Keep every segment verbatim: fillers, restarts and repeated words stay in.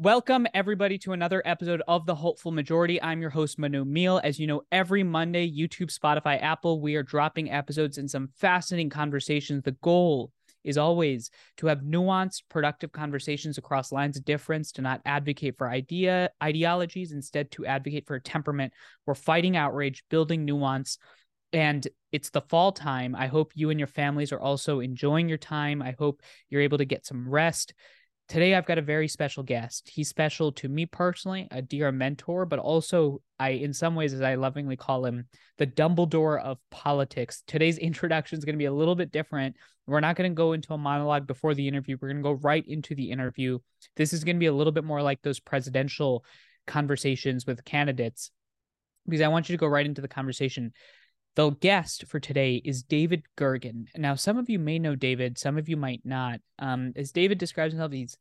Welcome, everybody, to another episode of The Hopeful Majority. I'm your host, Manu Meal. As you know, every Monday, YouTube, Spotify, Apple, we are dropping episodes and some fascinating conversations. The goal is always to have nuanced, productive conversations across lines of difference, to not advocate for idea ideologies, instead to advocate for a temperament. We're fighting outrage, building nuance, and it's the fall time. I hope you and your families are also enjoying your time. I hope you're able to get some rest. Today, I've got a very special guest. He's special to me personally, a dear mentor, but also, I, in some ways, as I lovingly call him, the Dumbledore of politics. Today's introduction is going to be a little bit different. We're not going to go into a monologue before the interview. We're going to go right into the interview. This is going to be a little bit more like those presidential conversations with candidates, because I want you to go right into the conversation. The guest for today is David Gergen. Now, some of you may know David, some of you might not. Um, as David describes himself, he's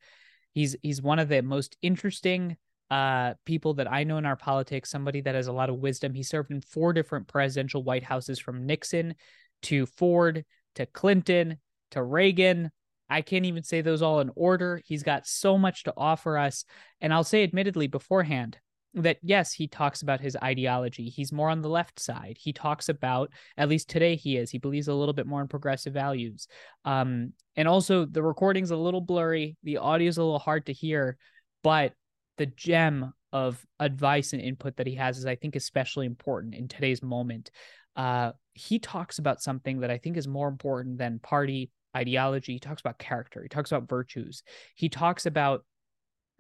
he's he's one of the most interesting uh, people that I know in our politics, somebody that has a lot of wisdom. He served in four different presidential White Houses, from Nixon to Ford to Clinton to Reagan. I can't even say those all in order. He's got so much to offer us. And I'll say admittedly beforehand, that yes, he talks about his ideology. He's more on the left side. He talks about, at least today he is, he believes a little bit more in progressive values. Um, and also the recording's a little blurry. The audio's a little hard to hear, but the gem of advice and input that he has is, I think, especially important in today's moment. Uh, he talks about something that I think is more important than party ideology. He talks about character. He talks about virtues. He talks about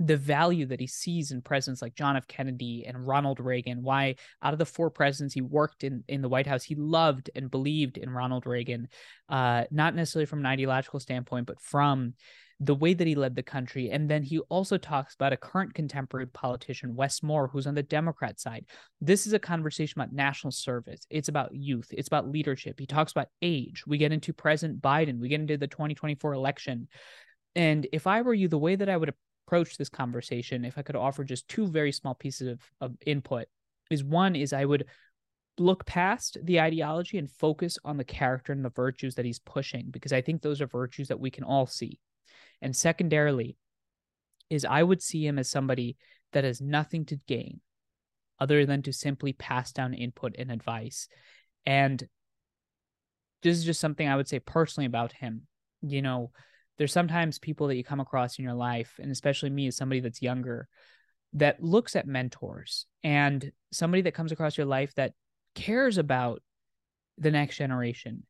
the value that he sees in presidents like John F. Kennedy and Ronald Reagan, why out of the four presidents he worked in, in the White House, he loved and believed in Ronald Reagan, uh, not necessarily from an ideological standpoint, but from the way that he led the country. And then he also talks about a current contemporary politician, Wes Moore, who's on the Democrat side. This is a conversation about national service. It's about youth. It's about leadership. He talks about age. We get into President Biden. We get into the twenty twenty-four election. And if I were you, the way that I would approach this conversation, if I could offer just two very small pieces of, of input, is one is I would look past the ideology and focus on the character and the virtues that he's pushing, because I think those are virtues that we can all see. And secondarily is I would see him as somebody that has nothing to gain other than to simply pass down input and advice. And this is just something I would say personally about him. You know, there's sometimes people that you come across in your life, and especially me as somebody that's younger, that looks at mentors and somebody that comes across your life that cares about the next generation.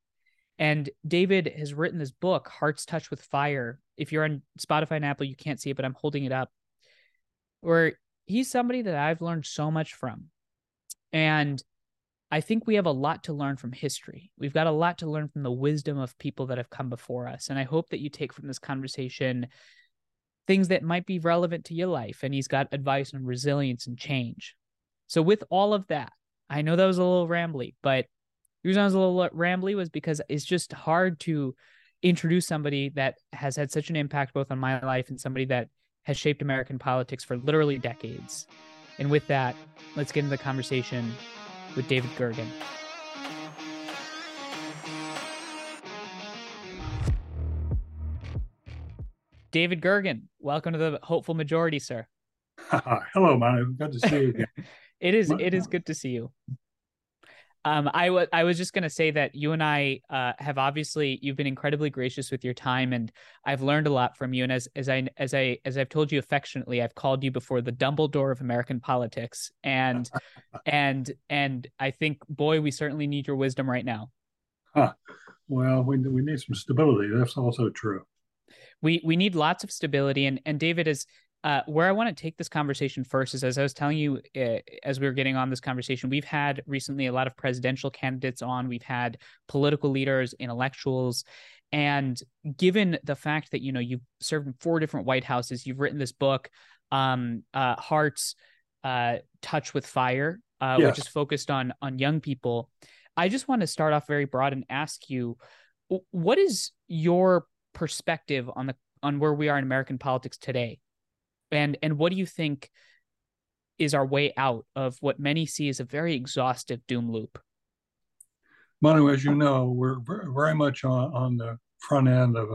And David has written this book, Hearts Touched with Fire. If you're on Spotify and Apple, you can't see it, but I'm holding it up, where he's somebody that I've learned so much from. And I think we have a lot to learn from history. We've got a lot to learn from the wisdom of people that have come before us. And I hope that you take from this conversation things that might be relevant to your life. And he's got advice on resilience and change. So with all of that, I know that was a little rambly, but the reason I was a little rambly was because it's just hard to introduce somebody that has had such an impact both on my life and somebody that has shaped American politics for literally decades. And with that, let's get into the conversation with David Gergen. David Gergen, welcome to the Hopeful Majority, sir. Hello, Manu. Good to see you again. It is. What? It is good to see you. Um, I was. I was just going to say that you and I uh, have obviously you've been incredibly gracious with your time, and I've learned a lot from you. And as as I as I as I've told you affectionately, I've called you before the Dumbledore of American politics, and and and I think, boy, we certainly need your wisdom right now. Huh. Well, we we need some stability. That's also true. We we need lots of stability, and and David is. Uh, where I want to take this conversation first is, as I was telling you, uh, as we were getting on this conversation, we've had recently a lot of presidential candidates on. We've had political leaders, intellectuals. And given the fact that, you know, you've served in four different White Houses, you've written this book, um, uh, Hearts uh, Touched with Fire, uh, yes. which is focused on on young people. I just want to start off very broad and ask you, what is your perspective on the on where we are in American politics today? And and what do you think is our way out of what many see as a very exhaustive doom loop? Manu, as you know, we're very much on, on the front end of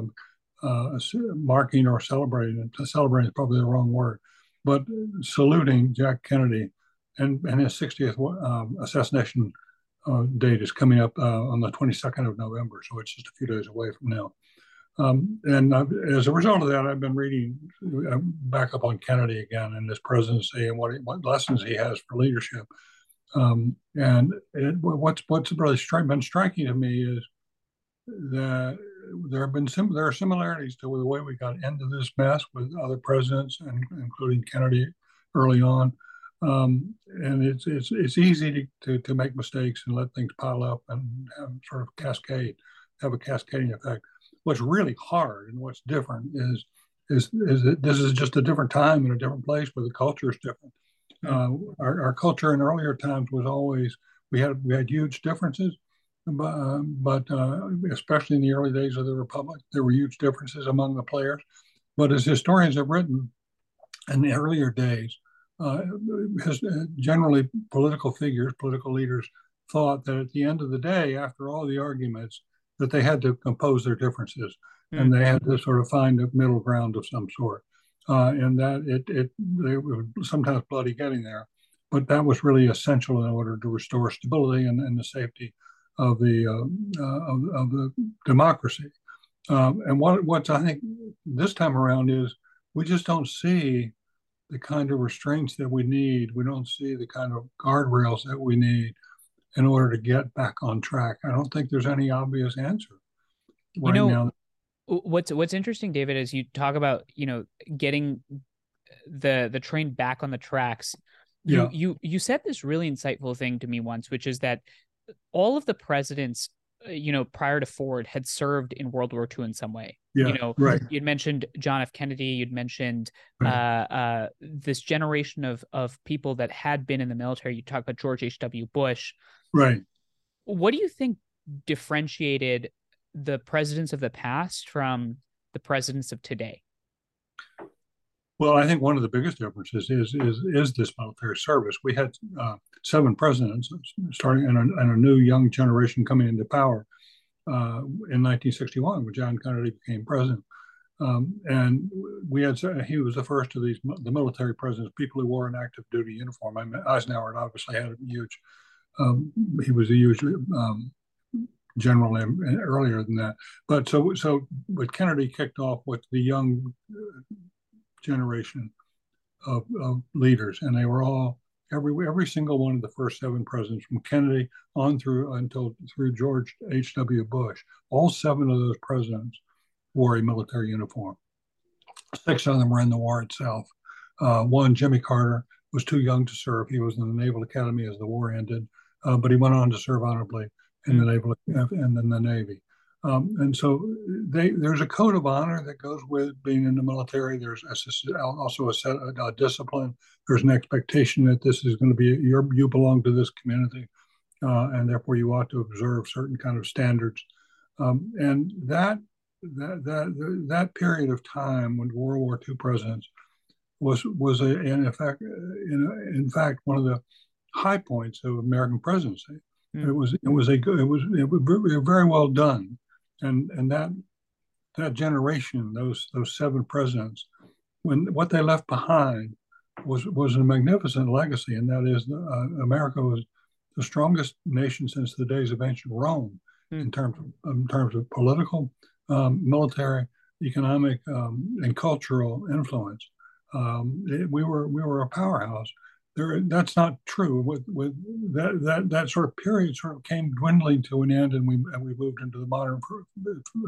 uh, marking or celebrating. Celebrating is probably the wrong word, but saluting Jack Kennedy. And, and his sixtieth um, assassination uh, date is coming up uh, on the twenty-second of November. So it's just a few days away from now. Um, and I've, as a result of that, I've been reading I'm back up on Kennedy again and his presidency and what, he, what lessons he has for leadership. Um, and it, what's what's really stri- been striking to me is that there have been sim- there are similarities to the way we got into this mess with other presidents, and including Kennedy early on. Um, and it's it's it's easy to, to to make mistakes and let things pile up and have sort of cascade, have a cascading effect. What's really hard and what's different is is is that this is just a different time and a different place where the culture is different. Uh, our, our culture in earlier times was always we had we had huge differences, but, uh, but uh, especially in the early days of the Republic, there were huge differences among the players. But as historians have written, in the earlier days, uh, his, uh, generally political figures, political leaders, thought that at the end of the day, after all the arguments, that they had to compose their differences, mm-hmm. and they had to sort of find a middle ground of some sort. Uh, and that it, it they were sometimes bloody getting there, but that was really essential in order to restore stability and, and the safety of the uh, uh, of, of the democracy. Um, and what what's I think this time around is we just don't see the kind of restraints that we need. We don't see the kind of guardrails that we need in order to get back on track. I don't think there's any obvious answer right you know, now. What's what's interesting, David, is you talk about, you know, getting the the train back on the tracks. You, yeah. you you said this really insightful thing to me once, which is that all of the presidents, you know, prior to Ford had served in World War Two in some way. Yeah, you know, right. You'd mentioned John F. Kennedy. You'd mentioned uh, uh, this generation of of people that had been in the military. You talked about George H W. Bush. Right. What do you think differentiated the presidents of the past from the presidents of today? Well, I think one of the biggest differences is is is this military service. We had uh, seven presidents, starting and a, and a new young generation coming into power uh, in nineteen sixty-one when John Kennedy became president. Um, and we had he was the first of these the military presidents, people who wore an active duty uniform. I mean, Eisenhower obviously had a huge. Um, he was a huge. Um, general and earlier than that. But so, so but Kennedy kicked off with the young generation of, of leaders, and they were all, every every single one of the first seven presidents from Kennedy on through until through George H W. Bush, all seven of those presidents wore a military uniform. Six of them were in the war itself. Uh, one, Jimmy Carter, was too young to serve. He was in the Naval Academy as the war ended, uh, but he went on to serve honorably in the Naval and in the Navy. Um, and so they, there's a code of honor that goes with being in the military. There's a, also a set of a discipline. There's an expectation that this is going to be, you're, you belong to this community, uh, and therefore you ought to observe certain kind of standards. Um, and that, that that that period of time when World War Two presidents was, was a, in, effect, in, in fact, one of the high points of American presidency. It was it was a good it was it was very well done, and and that that generation those those seven presidents, when what they left behind was was a magnificent legacy, and that is uh, America was the strongest nation since the days of ancient Rome mm. in terms of, in terms of political, um, military, economic, um, and cultural influence. Um, it, we were we were a powerhouse. There, that's not true. With with that that that sort of period sort of came dwindling to an end, and we and we moved into the modern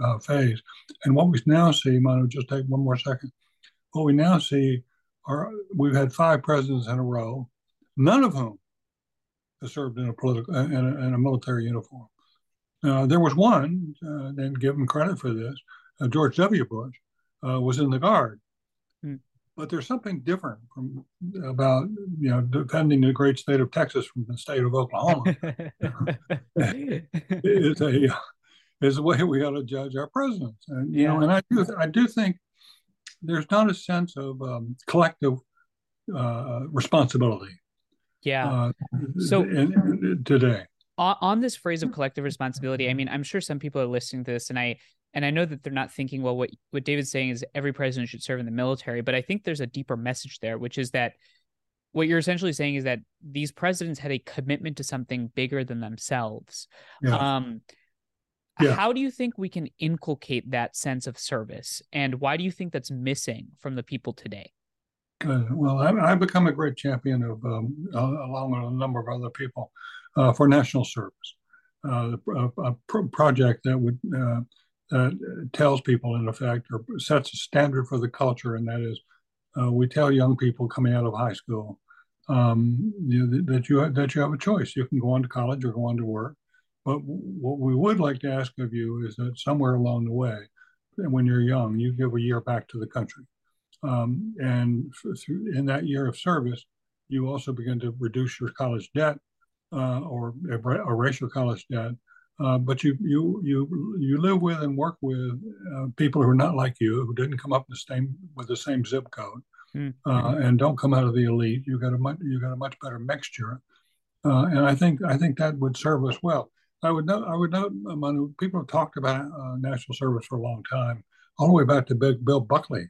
uh, phase. And what we now see, Manu, just take one more second. What we now see are we've had five presidents in a row, none of whom has served in a political in a, in a military uniform. Uh, there was one, uh, and give him credit for this, uh, George W. Bush uh, was in the Guard. Mm. But there's something different from about, you know, defending the great state of Texas from the state of Oklahoma. It's a, it's the way we ought to judge our presidents. And, you yeah. know, and I do, I do think there's not a sense of um, collective uh, responsibility. Yeah. Uh, so in, in, today. on, on this phrase of collective responsibility, I mean, I'm sure some people are listening to this, and I and I know that they're not thinking, well, what what David's saying is every president should serve in the military, but I think there's a deeper message there, which is that what you're essentially saying is that these presidents had a commitment to something bigger than themselves. Yeah. Um, yeah. How do you think we can inculcate that sense of service? And why do you think that's missing from the people today? Good. Well, I, I've become a great champion of, um, uh, along with a number of other people, uh, for national service, uh, a, a pro- project that would uh, that tells people, in effect, or sets a standard for the culture, and that is, uh, we tell young people coming out of high school, Um, you know, that you that you have a choice. You can go on to college or go on to work. But what we would like to ask of you is that somewhere along the way, when you're young, you give a year back to the country. Um, and through, in that year of service, you also begin to reduce your college debt, uh, or erase your college debt. Uh, but you you you you live with and work with uh, people who are not like you, who didn't come up the same with the same zip code. Uh, and don't come out of the elite. You got a much, you got a much better mixture, uh, and I think I think that would serve us well. I would note, I would note, Manu, people have talked about uh, national service for a long time, all the way back to Big Bill Buckley,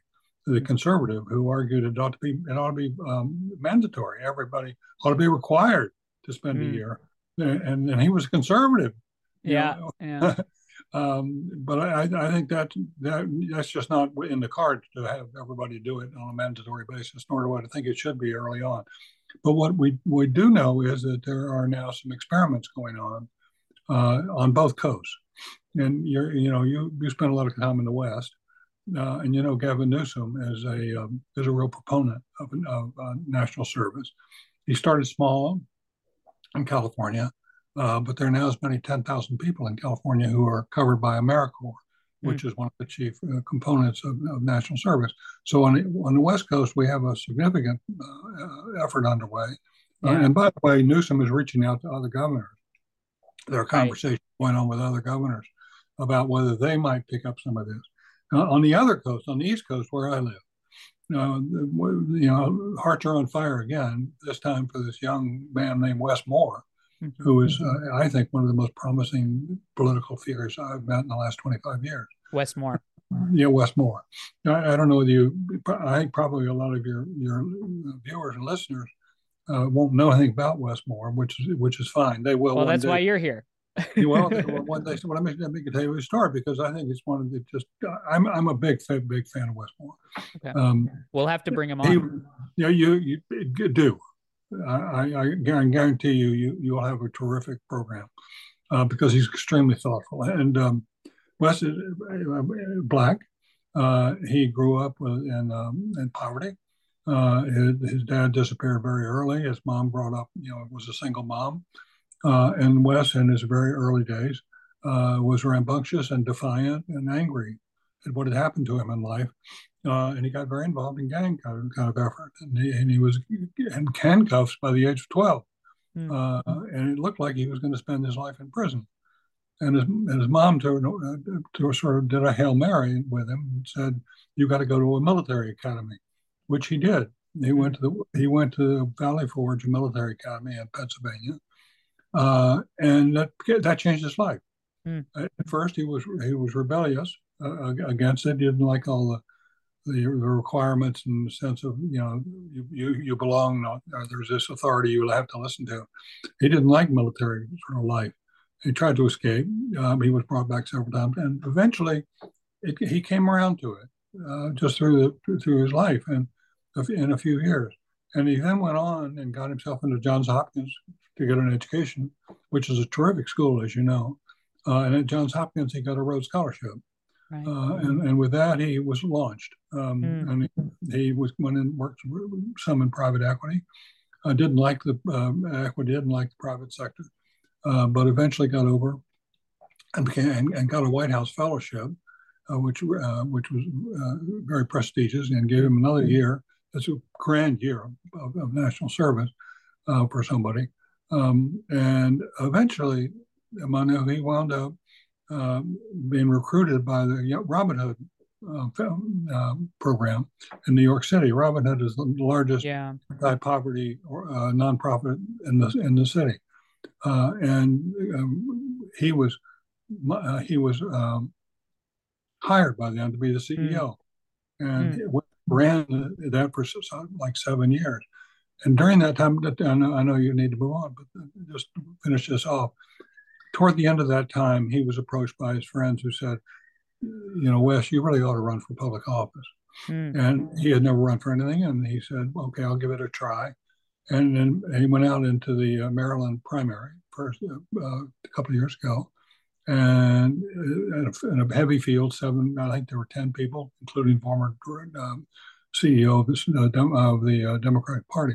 the conservative, who argued it ought to be it ought to be um, mandatory. Everybody ought to be required to spend mm. a year, and and he was conservative. Yeah, yeah. Um, but I, I think that, that that's just not in the cards to have everybody do it on a mandatory basis, nor do I think it should be early on. But what we, we do know is that there are now some experiments going on uh, on both coasts. And, you're, you know, you, you spend a lot of time in the West. Uh, and, you know, Gavin Newsom is a, um, is a real proponent of, of uh, national service. He started small in California. Uh, but there are now as many ten thousand people in California who are covered by AmeriCorps, which mm. is one of the chief uh, components of, of national service. So on the, on the West Coast, we have a significant uh, effort underway. Yeah. Uh, and by the way, Newsom is reaching out to other governors. There are conversations right. going on with other governors about whether they might pick up some of this. Uh, on the other coast, on the East Coast, where I live, uh, you know, hearts are on fire again, this time for this young man named Wes Moore, who is, uh, I think, one of the most promising political figures I've met in the last twenty-five years. Wes Moore. Yeah, Wes Moore. I, I don't know whether you, I think probably a lot of your, your viewers and listeners uh, won't know anything about Wes Moore, which is, which is fine. They will. Well, that's day. Why you're here. Well, one day, so what I mean, let me tell you a story, because I think it's one of the just, I'm I'm a big, big fan of Wes Moore. Okay. Um, we'll have to bring him on. He, yeah, you, you, you do. I, I guarantee you, you you'll have a terrific program uh, because he's extremely thoughtful. And um, Wes is black. Uh, he grew up in um, in poverty. Uh, his, his dad disappeared very early. His mom brought up, you know, was a single mom. Uh, and Wes, in his very early days, uh, was rambunctious and defiant and angry at what had happened to him in life. Uh, and he got very involved in gang kind of, kind of effort, and he, and he was in handcuffs by the age of twelve, mm. uh, and it looked like he was going to spend his life in prison. And his, and his mom to, to sort of did a Hail Mary with him and said, "You got to go to a military academy," which he did. He went to the he went to the Valley Forge Military Academy in Pennsylvania, uh, and that that changed his life. Mm. At first, he was he was rebellious uh, against it. He didn't like all the The, the requirements, in the sense of, you know, you you, you belong, not, or there's this authority you have to listen to. He didn't like military sort of life. He tried to escape. Um, he was brought back several times, and eventually, it, he came around to it uh, just through the, through his life and in a few years. And he then went on and got himself into Johns Hopkins to get an education, which is a terrific school, as you know. Uh, and at Johns Hopkins, he got a Rhodes Scholarship. Right. Uh, and, and with that, he was launched. Um, mm. And he, he was went and worked some in private equity. Uh, didn't like the um, equity, didn't like the private sector, uh, but eventually got over and became and, and got a White House fellowship, uh, which uh, which was uh, very prestigious, and gave him another year. That's a grand year of, of national service uh, for somebody. Um, and eventually, Manu, he wound up Uh, being recruited by the Robin Hood uh, uh, program in New York City. Robin Hood is the largest yeah. anti-poverty or, uh, nonprofit in the in the city, uh, and um, he was uh, he was um, hired by them to be the C E O, mm. and mm. ran that for like seven years. And during that time, I know, I know you need to move on, but just to finish this off. Toward the end of that time, he was approached by his friends who said, you know, Wes, you really ought to run for public office. Mm. And he had never run for anything. And he said, okay, I'll give it a try. And then he went out into the Maryland primary first, uh, a couple of years ago. And in a heavy field, seven, I think there were ten people, including former um, C E O of, this, uh, dem- of the uh, Democratic Party.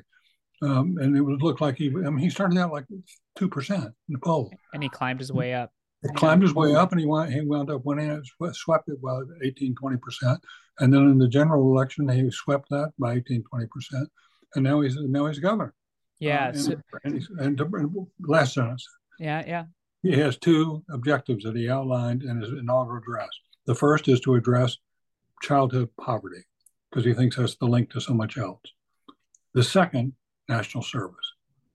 Um, and it would look like he, I mean, he started out like two percent in the poll. And he climbed his way up. He climbed his way up and he wound, he wound up winning it, swept it by eighteen, twenty percent. And then in the general election, he swept that by eighteen, twenty percent. And now he's, now he's governor. Yeah. Uh, so, and, and, and, and last sentence. Yeah, yeah. He has two objectives that he outlined in his inaugural address. The first is to address childhood poverty, because he thinks that's the link to so much else. The second, national service.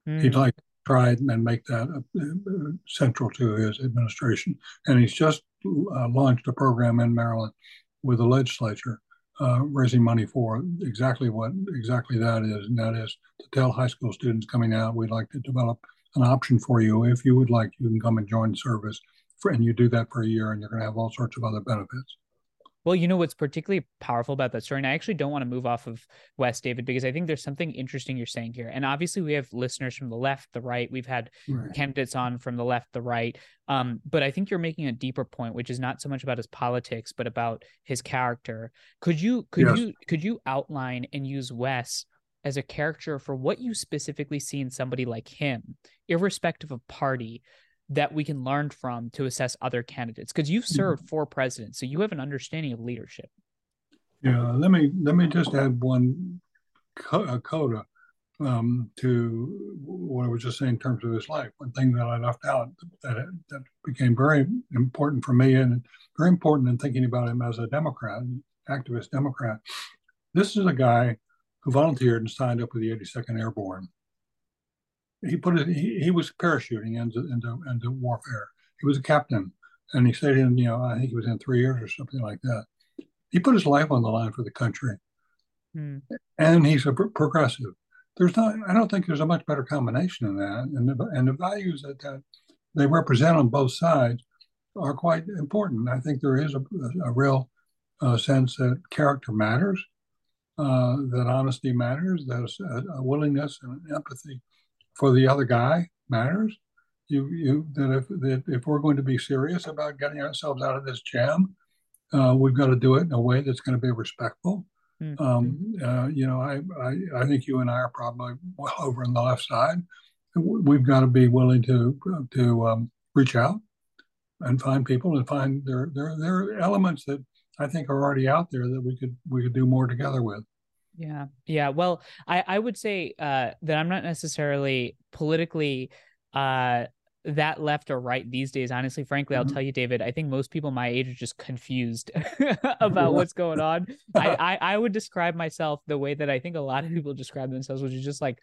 Mm. He'd like to try and make that uh, central to his administration. And he's just uh, launched a program in Maryland with the legislature uh, raising money for exactly what exactly that is. And that is to tell high school students coming out, we'd like to develop an option for you. If you would like, you can come and join service for, and you do that for a year and you're going to have all sorts of other benefits. Well, you know what's particularly powerful about that story, and I actually don't want to move off of Wes, David, because I think there's something interesting you're saying here. And obviously we have listeners from the left, the right. We've had right. candidates on from the left, the right. Um, but I think you're making a deeper point, which is not so much about his politics, but about his character. Could you could yes. you could you outline and use Wes as a character for what you specifically see in somebody like him, irrespective of party, that we can learn from to assess other candidates? Because you've served four presidents, so you have an understanding of leadership. Yeah, let me let me just add one co- coda um, to what I was just saying in terms of his life. One thing that I left out that that became very important for me, and very important in thinking about him as a Democrat, activist Democrat. This is a guy who volunteered and signed up with the eighty-second Airborne. He put it. He, he was parachuting into, into into warfare. He was a captain, and he stayed in. You know, I think he was in three years or something like that. He put his life on the line for the country, mm. and he's a pro- progressive. There's not. I don't think there's a much better combination than that. And the, and the values that, that they represent on both sides are quite important. I think there is a, a real uh, sense that character matters, uh, that honesty matters, that a, a willingness and an empathy for the other guy matters. You, you that if that if we're going to be serious about getting ourselves out of this jam, uh, we've got to do it in a way that's going to be respectful. Mm-hmm. Um, uh, you know, I, I I think you and I are probably well over on the left side. We've got to be willing to to um, reach out and find people and find there there there are elements that I think are already out there that we could we could do more together with. Yeah. Yeah. Well, I, I would say uh, that I'm not necessarily politically uh, that left or right these days. Honestly, frankly, I'll mm-hmm. tell you, David, I think most people my age are just confused about what's going on. I, I, I would describe myself the way that I think a lot of people describe themselves, which is just like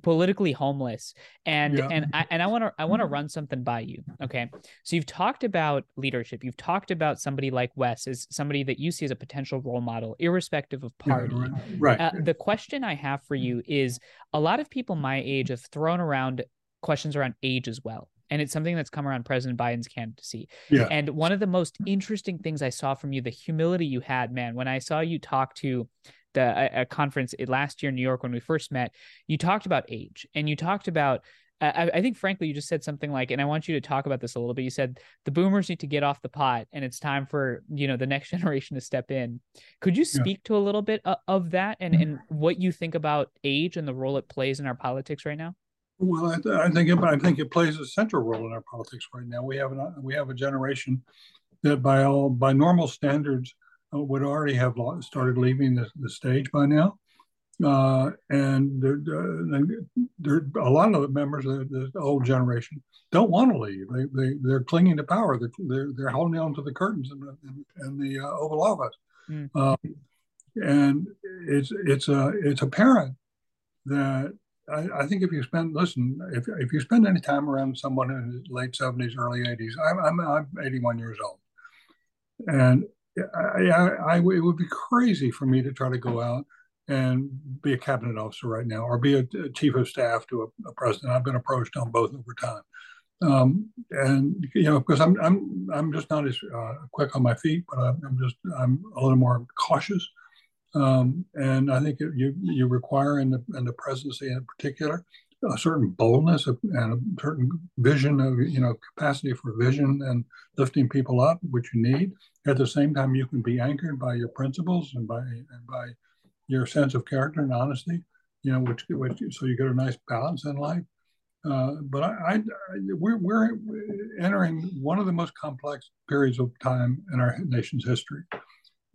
politically homeless. And yeah. and I and I want to I want to run something by you. Okay. So you've talked about leadership. You've talked about somebody like Wes as somebody that you see as a potential role model, irrespective of party. Yeah, right. Uh, the question I have for you is a lot of people my age have thrown around questions around age as well. And it's something that's come around President Biden's candidacy. Yeah. And one of the most interesting things I saw from you, the humility you had, man, when I saw you talk to The, a, a conference last year in New York when we first met, you talked about age and you talked about, uh, I, I think, frankly, you just said something like, and I want you to talk about this a little bit. You said the boomers need to get off the pot and it's time for, you know, the next generation to step in. Could you speak yeah. to a little bit of, of that and, and what you think about age and the role it plays in our politics right now? Well, I, I think it, I think it plays a central role in our politics right now. We have an, we have a generation that by all by normal standards would already have started leaving the, the stage by now. Uh, and there, there, there, a lot of the members of the old generation don't want to leave. They, they, they're clinging to power. They're, they're holding on to the curtains in the, in the uh, Oval Office. Mm. Um, and it's, it's, uh, it's apparent that I, I think if you spend, listen, if if you spend any time around someone in the late seventies, early eighties, I'm I'm, I'm eighty-one years old, and I, I, I it would be crazy for me to try to go out and be a cabinet officer right now, or be a, a chief of staff to a, a president. I've been approached on both over time, um, and you know, because I'm I'm I'm just not as uh, quick on my feet, but I'm, I'm just I'm a little more cautious. Um, and I think it, you you require in the in the presidency in particular a certain boldness and a certain vision of you know capacity for vision and lifting people up, which you need. At the same time, you can be anchored by your principles and by and by your sense of character and honesty. You know, which, which so you get a nice balance in life. Uh, but I, I, I we're we're entering one of the most complex periods of time in our nation's history.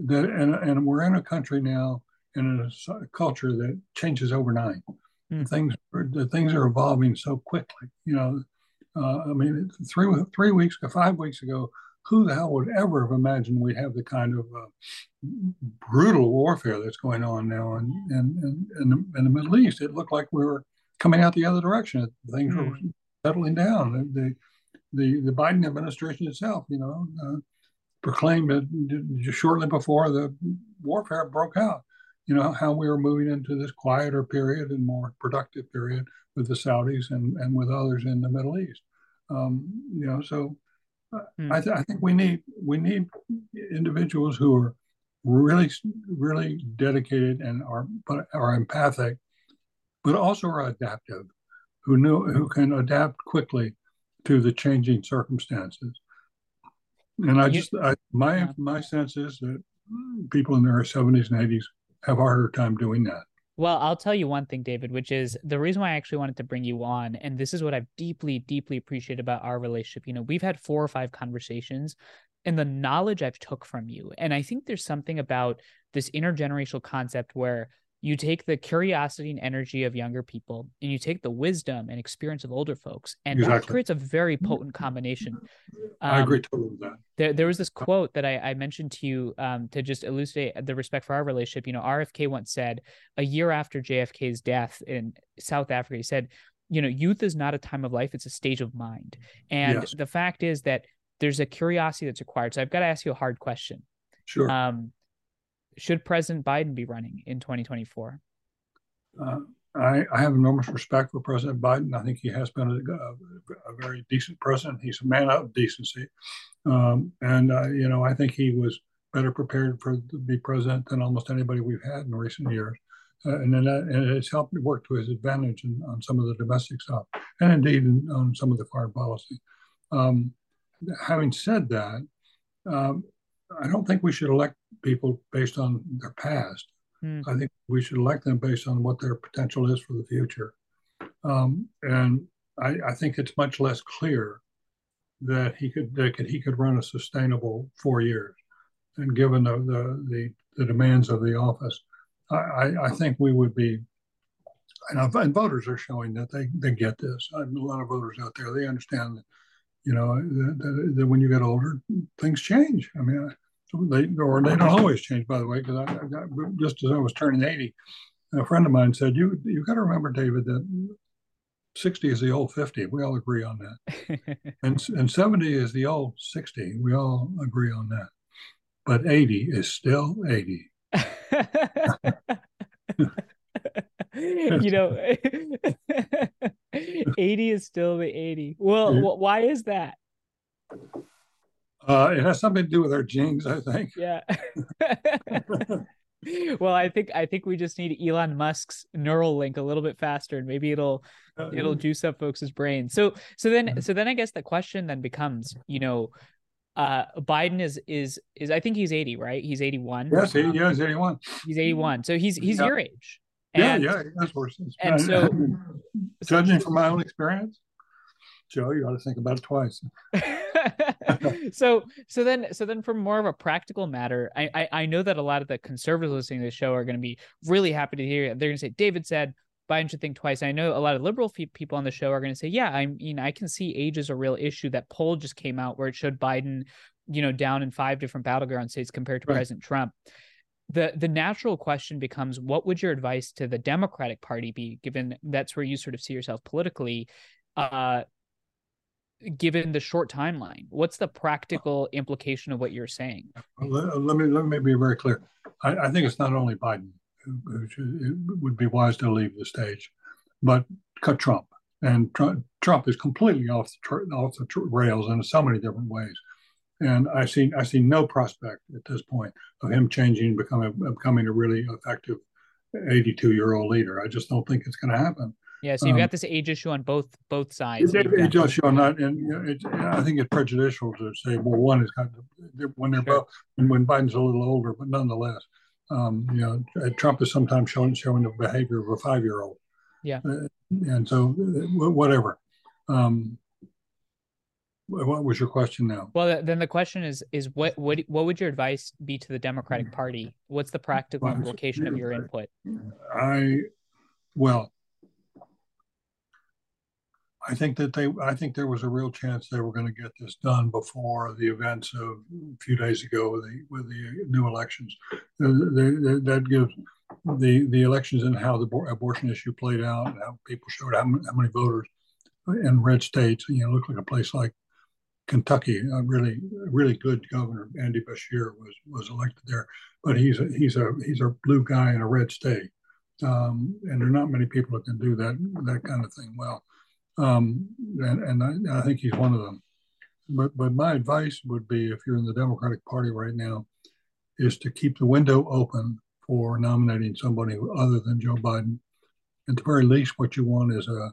That and, and we're in a country now and in a, a culture that changes overnight. Mm. Things are, the things are evolving so quickly. You know, uh, I mean, three three weeks ago, five weeks ago, who the hell would ever have imagined we'd have the kind of uh, brutal warfare that's going on now in in, in, in, the, in the Middle East? It looked like we were coming out the other direction. Things mm. were settling down. The the the Biden administration itself, you know. Uh, proclaimed it shortly before the warfare broke out, you know, how we were moving into this quieter period and more productive period with the Saudis and, and with others in the Middle East. Um, you know, so mm. I, th- I think we need we need individuals who are really, really dedicated and are but are empathic, but also are adaptive, who know, who can adapt quickly to the changing circumstances. And I just, I, my my sense is that people in their seventies and eighties have a harder time doing that. Well, I'll tell you one thing, David, which is the reason why I actually wanted to bring you on. And this is what I've deeply, deeply appreciated about our relationship. You know, we've had four or five conversations and the knowledge I've took from you. And I think there's something about this intergenerational concept where you take the curiosity and energy of younger people and you take the wisdom and experience of older folks. And exactly. That creates a very potent combination. Um, I agree totally with that. There, there was this quote that I, I mentioned to you um, to just elucidate the respect for our relationship. You know, R F K once said, a year after J F K's death in South Africa, he said, you know, youth is not a time of life, it's a stage of mind. And yes. The fact is that there's a curiosity that's required. So I've got to ask you a hard question. Sure. Um, Should President Biden be running in twenty twenty-four? Uh, I, I have enormous respect for President Biden. I think he has been a, a, a very decent president. He's a man of decency. Um, and, uh, you know, I think he was better prepared for to be president than almost anybody we've had in recent years. Uh, and, then that, and it's helped work to his advantage in, on some of the domestic stuff and indeed in, on some of the foreign policy. Um, having said that, um, I don't think we should elect people based on their past. Mm. I think we should elect them based on what their potential is for the future. Um, and I, I think it's much less clear that he could that could, he could run a sustainable four years. And given the the, the, the demands of the office, I, I, I think we would be, and, and voters are showing that they, they get this. I have a lot of voters out there, they understand that. You know, that, that when you get older, things change. I mean, they or they don't always change, by the way, because I, I just as I was turning eighty, a friend of mine said, you you got to remember, David, that sixty is the old fifty. We all agree on that. and and seventy is the old sixty. We all agree on that. But eighty is still eighty. You know, eighty is still the eighty. Well, yeah. Why is that? Uh, it has something to do with our genes, I think. Yeah. Well, I think I think we just need Elon Musk's neural link a little bit faster, and maybe it'll uh, it'll juice up folks' brains. So so then so then I guess the question then becomes, you know, uh, Biden is is is I think he's eighty, right? He's eighty-one. Yes, he, um, yeah, he's eighty-one. He's eighty-one. So he's he's yeah. your age. And, yeah, yeah, that's worse. And so, judging from my own experience, Joe, you ought to think about it twice. so, so then, so then, from more of a practical matter, I, I, I know that a lot of the conservatives listening to the show are going to be really happy to hear it. They're going to say, David said Biden should think twice. I know a lot of liberal f- people on the show are going to say, yeah, I mean, I can see age is a real issue. That poll just came out where it showed Biden, you know, down in five different battleground states compared to right. President Trump. the the natural question becomes, what would your advice to the Democratic Party be, given that's where you sort of see yourself politically, uh, given the short timeline? What's the practical implication of what you're saying? Let, let me let me be very clear. I, I think it's not only Biden who, who should, it would be wise to leave the stage, but cut Trump. And Trump, Trump is completely off the off the rails in so many different ways. And I see I see no prospect at this point of him changing and becoming becoming a really effective eighty-two-year-old leader. I just don't think it's going to happen. Yeah, so you've um, got this age issue on both both sides. It, it, age issue on that, and you know, it, I think it's prejudicial to say, well, one is kind of when they're sure. both, and when Biden's a little older, but nonetheless, um, you know, Trump is sometimes showing showing the behavior of a five-year-old. Yeah, uh, and so whatever. Um, What was your question now? Well, then the question is, is what would what, what would your advice be to the Democratic Party? What's the practical implication of your input? I, well, I think that they, I think there was a real chance they were going to get this done before the events of a few days ago with the, with the new elections. They, they, that gives the the elections and how the abortion issue played out, and how people showed how many, how many voters in red states. You know, looked like a place like Kentucky, a really, really good governor, Andy Beshear, was was elected there, but he's a, he's a he's a blue guy in a red state, um, and there are not many people that can do that that kind of thing well, um, and and I, I think he's one of them. But but my advice would be, if you're in the Democratic Party right now, is to keep the window open for nominating somebody other than Joe Biden. At the very least, what you want is a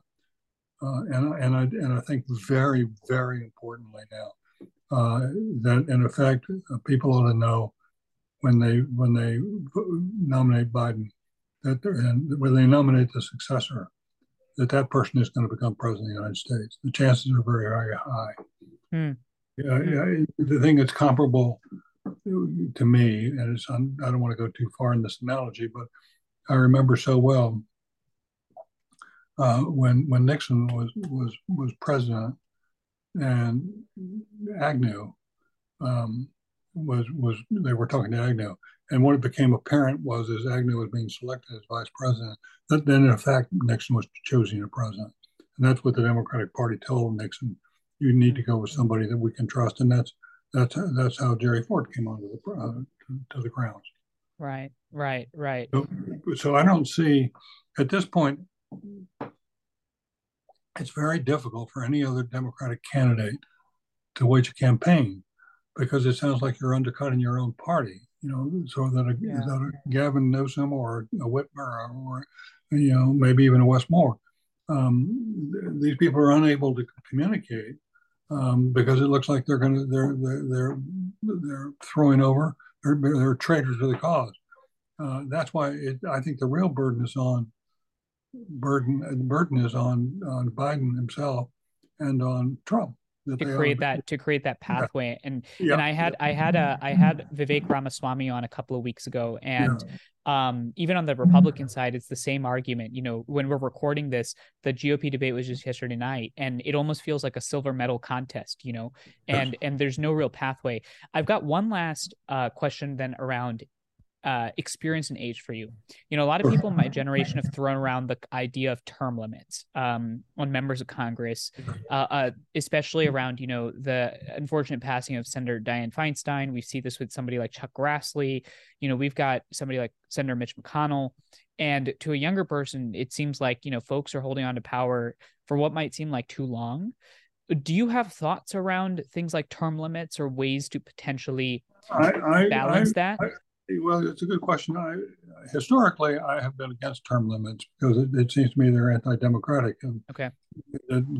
Uh, and, and, I, and I think very, very importantly now, uh, that in effect, uh, people ought to know when they when they nominate Biden, that they're, and when they nominate the successor, that that person is going to become president of the United States. The chances are very, very high. Mm. Yeah, yeah, the thing that's comparable to me, and it's, I'm, I don't want to go too far in this analogy, but I remember so well, Uh, when when Nixon was was was president, and Agnew um, was was they were talking to Agnew, and what it became apparent was as Agnew was being selected as vice president, that then in fact Nixon was choosing a president, and that's what the Democratic Party told Nixon: you need to go with somebody that we can trust, and that's that's that's how Jerry Ford came onto the uh, to, to the grounds. Right, right, right. So, so I don't see at this point. It's very difficult for any other Democratic candidate to wage a campaign, because it sounds like you're undercutting your own party. You know, so that a, yeah. that a Gavin Newsom or a Whitmer or, you know, maybe even a Wes Moore, um, th- these people are unable to communicate um, because it looks like they're going to they're, they're they're they're throwing over. They're they're traitors to the cause. Uh, that's why it, I think the real burden is on. burden and burden is on on Biden himself and on Trump that to create that to create that pathway. Yeah. And yeah. and I had yeah. I had a I had Vivek Ramaswamy on a couple of weeks ago, and yeah. um even on the Republican side, it's the same argument. You know, when we're recording this, the G O P debate was just yesterday night, and it almost feels like a silver medal contest, you know, and yes. and there's no real pathway. I've got one last uh question then around Uh, experience and age for you. You know, a lot of people in my generation have thrown around the idea of term limits um, on members of Congress, uh, uh, especially around, you know, the unfortunate passing of Senator Dianne Feinstein. We see this with somebody like Chuck Grassley. You know, we've got somebody like Senator Mitch McConnell. And to a younger person, it seems like, you know, folks are holding on to power for what might seem like too long. Do you have thoughts around things like term limits or ways to potentially I, I, balance I, that? I, I, Well, it's a good question. I, historically, I have been against term limits because it, it seems to me they're anti-democratic. And okay.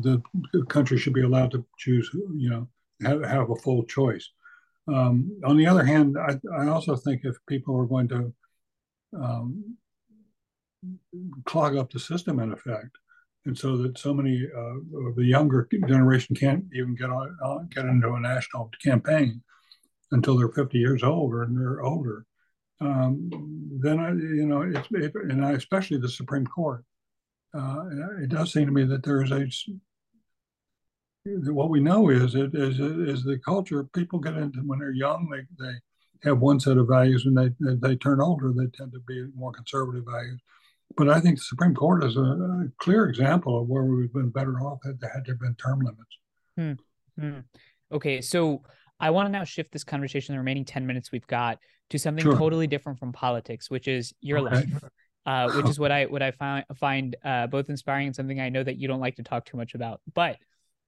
The, the country should be allowed to choose, you know, have, have a full choice. Um, on the other hand, I, I also think if people are going to um, clog up the system, in effect, and so that so many uh, of the younger generation can't even get on, uh, get into a national campaign until they're fifty years old or and they're older. Um, then I, you know, it's it, and I, especially the Supreme Court. Uh, it does seem to me that there is a that what we know is it is is the culture people get into when they're young. They they have one set of values, and they, as they turn older, they tend to be more conservative values. But I think the Supreme Court is a, a clear example of where we've been better off had there had been term limits. Hmm. Hmm. Okay, so I want to now shift this conversation, the remaining ten minutes we've got, to something sure. totally different from politics, which is your okay. life, uh, which is what I what I find find uh, both inspiring and something I know that you don't like to talk too much about. But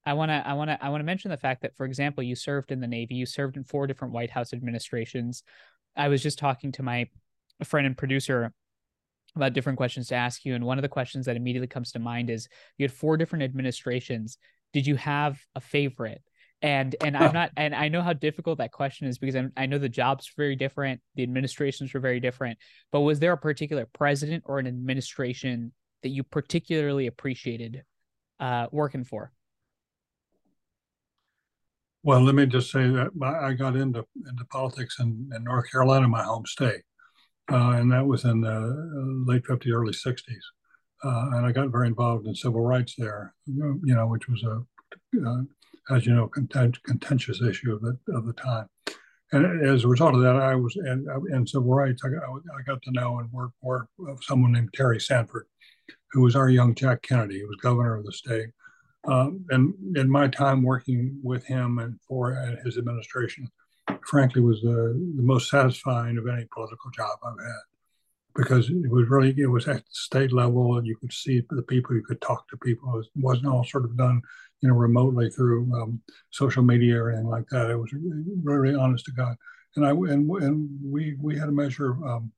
I want to I want to I want to mention the fact that, for example, you served in the Navy, you served in four different White House administrations. I was just talking to my friend and producer about different questions to ask you, and one of the questions that immediately comes to mind is you had four different administrations. Did you have a favorite? And and I'm not, and I know how difficult that question is because I'm, I know the jobs were very different, the administrations were very different. But was there a particular president or an administration that you particularly appreciated uh, working for? Well, let me just say that I got into into politics in, in North Carolina, my home state. Uh, and that was in the late fifties, early sixties. Uh, and I got very involved in civil rights there, you know, which was, a, uh, as you know, content, contentious issue of the, of the time. And as a result of that, I was in, in civil rights. I got, I got to know and work for someone named Terry Sanford, who was our young Jack Kennedy, who was governor of the state. Um, and in my time working with him and for his administration, frankly, was the, the most satisfying of any political job I've had, because it was really, it was at the state level, and you could see the people, you could talk to people. It wasn't all sort of done, you know, remotely through um, social media or anything like that. It was really honest to God. And I and, and we we had a measure of, um,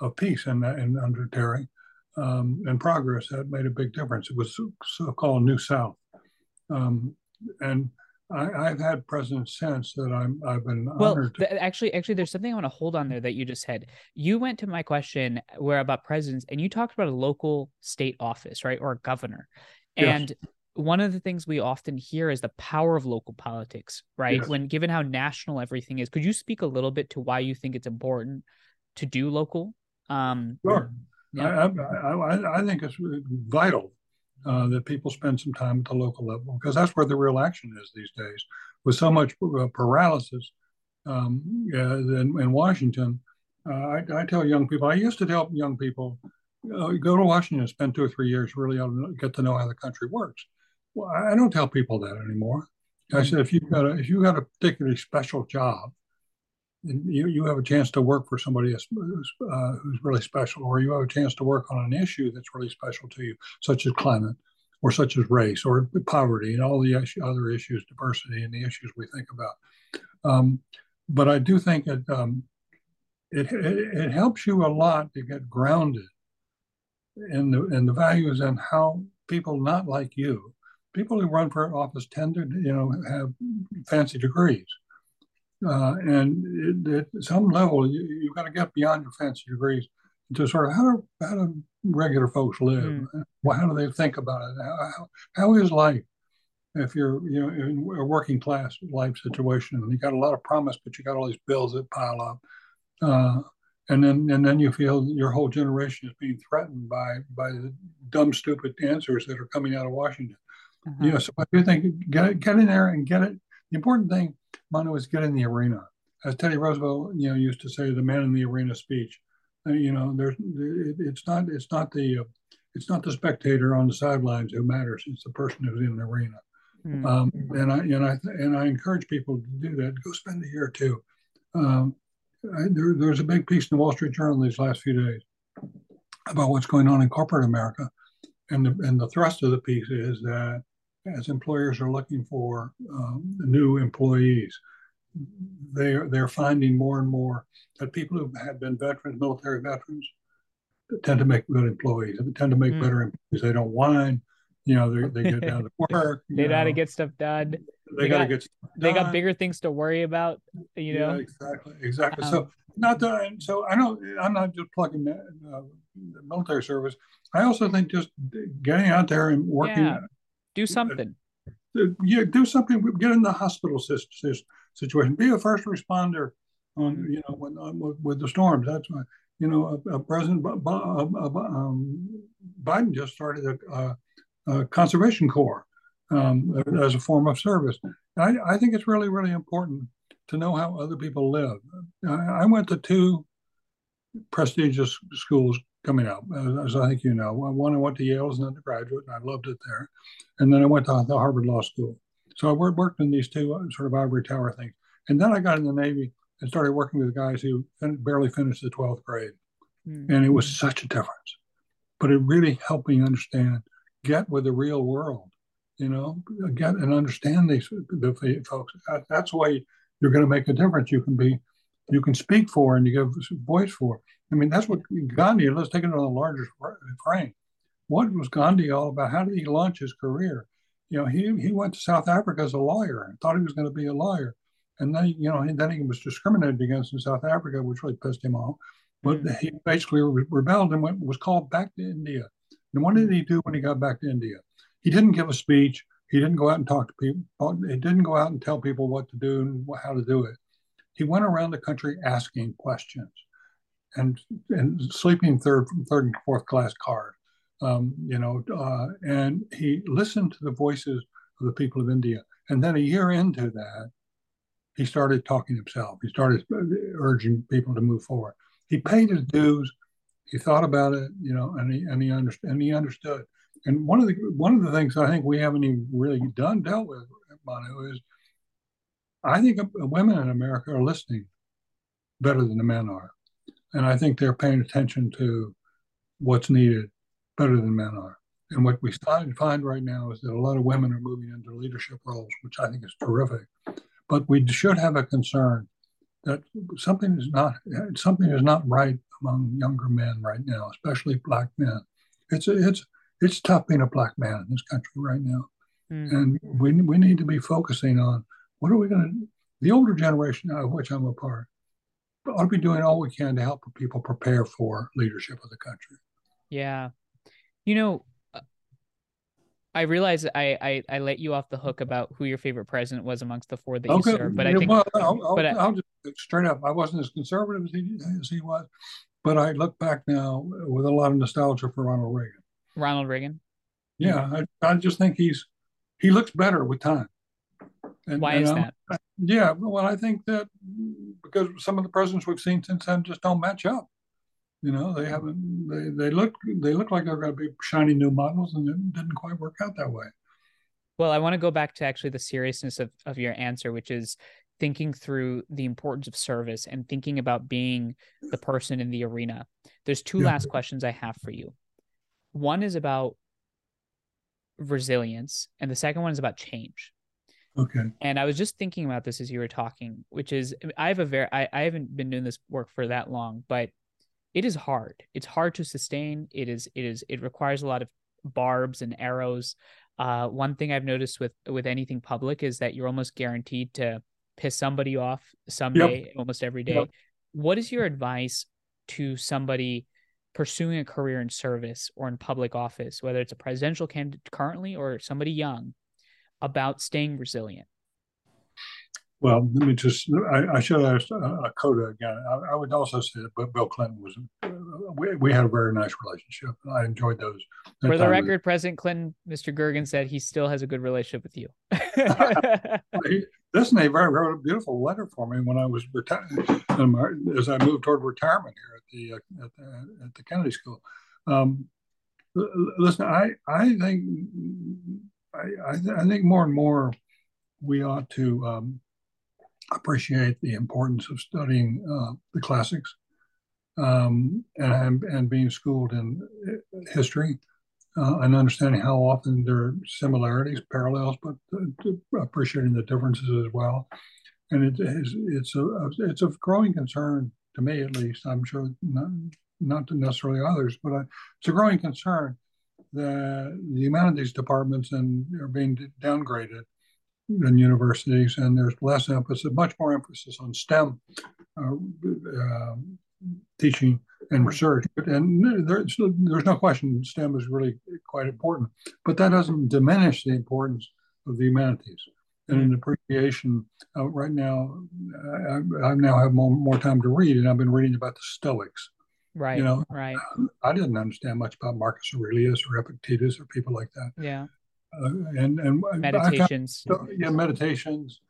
of peace in, in under Terry um, and progress that made a big difference. It was so-called New South. Um, and I, I've had presidents since that I'm, I've been well, honored. Well, actually, actually, there's something I want to hold on there that you just said. You went to my question where about presidents, and you talked about a local state office, right, or a governor. Yes. And one of the things we often hear is the power of local politics, right, yes. when given how national everything is. Could you speak a little bit to why you think it's important to do local? Um, sure. Yeah. I, I, I think it's vital. Uh, that people spend some time at the local level, because that's where the real action is these days. With so much uh, paralysis um, uh, in, in Washington, uh, I, I tell young people, I used to tell young people, uh, go to Washington, spend two or three years, really get to know how the country works. Well, I don't tell people that anymore. I said, if you've got a, if you've got a particularly special job, you, you have a chance to work for somebody who's, uh, who's really special, or you have a chance to work on an issue that's really special to you, such as climate, or such as race, or poverty, and all the other issues, diversity, and the issues we think about. Um, but I do think it, um, it, it it helps you a lot to get grounded in the in the values and how people not like you, people who run for office tend to, you know, have fancy degrees. Uh, and it, at some level, you, you've got to get beyond your fancy degrees to sort of how do, how do regular folks live? Mm. Well, how do they think about it? How, how, how is life if you're you know in a working class life situation and you got a lot of promise, but you got all these bills that pile up, uh, and then and then you feel your whole generation is being threatened by by the dumb, stupid answers that are coming out of Washington. Mm-hmm. You know, so I do think get it, get in there and get it. The important thing, Manu, is get in the arena. As Teddy Roosevelt, you know, used to say, the man in the arena speech. You know, there's it, it's not it's not the uh, it's not the spectator on the sidelines who matters. It's the person who's in the arena. Mm-hmm. um, and I and I and I encourage people to do that. Go spend a year or two. Um, I, there, there's a big piece in the Wall Street Journal these last few days about what's going on in corporate America, and the, and the thrust of the piece is that, as employers are looking for um, new employees, they're they're finding more and more that people who have been veterans, military veterans, tend to make good employees. They tend to make mm. better employees. They don't whine. You know, they they get down to work. They got to get stuff done. They, they got to get. Stuff done. They got bigger things to worry about. You know, yeah, exactly, exactly. Um, so not that. So I don't. I'm not just plugging that, uh, the military service. I also think just getting out there and working. Yeah. Do something. Yeah, do something. Get in the hospital situation. Be a first responder on, you know, when, on, with the storms. That's why, you know, a, a President a, a, um, Biden just started a, a, a conservation corps um, as a form of service. I, I think it's really, really important to know how other people live. I went to two prestigious schools coming up, as I think you know. One, I went to Yale as an undergraduate, and I loved it there. And then I went to the Harvard Law School. So I worked in these two sort of ivory tower things. And then I got in the Navy and started working with guys who barely finished the twelfth grade. Mm-hmm. And it was such a difference. But it really helped me understand, get with the real world, you know, get and understand these the folks. That's the way you're going to make a difference. You can be, you can speak for and you give voice for. I mean, that's what Gandhi, let's take it on the larger frame. What was Gandhi all about? How did he launch his career? You know, he he went to South Africa as a lawyer and thought he was going to be a lawyer. And then, you know, and then he was discriminated against in South Africa, which really pissed him off. But he basically re- rebelled and went, was called back to India. And what did he do when he got back to India? He didn't give a speech. He didn't go out and talk to people. He didn't go out and tell people what to do and how to do it. He went around the country asking questions and and sleeping third third and fourth class cars. Um, you know, uh, and he listened to the voices of the people of India. And then a year into that, he started talking himself. He started urging people to move forward. He paid his dues. He thought about it, you know, and he and he, under, and he understood. And one of the one of the things I think we haven't even really done dealt with, Manu, is I think women in America are listening better than the men are, and I think they're paying attention to what's needed better than men are. And what we find right now is that a lot of women are moving into leadership roles, which I think is terrific. But we should have a concern that something is not something is not right among younger men right now, especially black men. It's a, it's it's tough being a black man in this country right now, mm-hmm. and we we need to be focusing on what are we going to. The older generation, of which I'm a part, ought to be doing all we can to help people prepare for leadership of the country. Yeah, you know, I realize I, I I let you off the hook about who your favorite president was amongst the four that okay. you served, but I think well, I'll, but I'll, I, I'll just straight up, I wasn't as conservative as he, as he was, but I look back now with a lot of nostalgia for Ronald Reagan. Ronald Reagan. Yeah, yeah. I, I just think he's he looks better with time. And, Why and is I'm, that? I, yeah, well, I think that because some of the presidents we've seen since then just don't match up. You know, they haven't. They, they look. They look like they're going to be shiny new models, and it didn't quite work out that way. Well, I want to go back to actually the seriousness of of your answer, which is thinking through the importance of service and thinking about being the person in the arena. There's two yeah. last questions I have for you. One is about resilience, and the second one is about change. Okay. And I was just thinking about this as you were talking, which is I have a very. I, I haven't been doing this work for that long, but it is hard. It's hard to sustain. It is, it is, it requires a lot of barbs and arrows. Uh, one thing I've noticed with, with anything public is that you're almost guaranteed to piss somebody off someday, yep. almost every day. Yep. What is your advice to somebody pursuing a career in service or in public office, whether it's a presidential candidate currently or somebody young, about staying resilient? Well, let me just, I, I should have asked uh, Coda again. I, I would also say that Bill Clinton was, uh, we, we had a very nice relationship. And I enjoyed those. For the record, with... President Clinton, Mister Gergen said he still has a good relationship with you. he, listen, he wrote a beautiful letter for me when I was retired, as I moved toward retirement here at the uh, at the, at the Kennedy School. Um, listen, I, I think, I, I think more and more we ought to, um, appreciate the importance of studying uh, the classics um, and and being schooled in history uh, and understanding how often there are similarities, parallels, but uh, appreciating the differences as well. And it is it's a it's a growing concern to me, at least. I'm sure not not to necessarily others, but I, it's a growing concern that the humanities departments and are being downgraded in universities, and there's less emphasis, much more emphasis on STEM uh, uh, teaching and research. And there's, there's no question STEM is really quite important, but that doesn't diminish the importance of the humanities and an appreciation. Uh, right now, I, I now have more, more time to read, and I've been reading about the Stoics. Right, you know, right. I didn't understand much about Marcus Aurelius or Epictetus or people like that. Yeah. Uh, and and Meditations. I found, yeah, Meditations.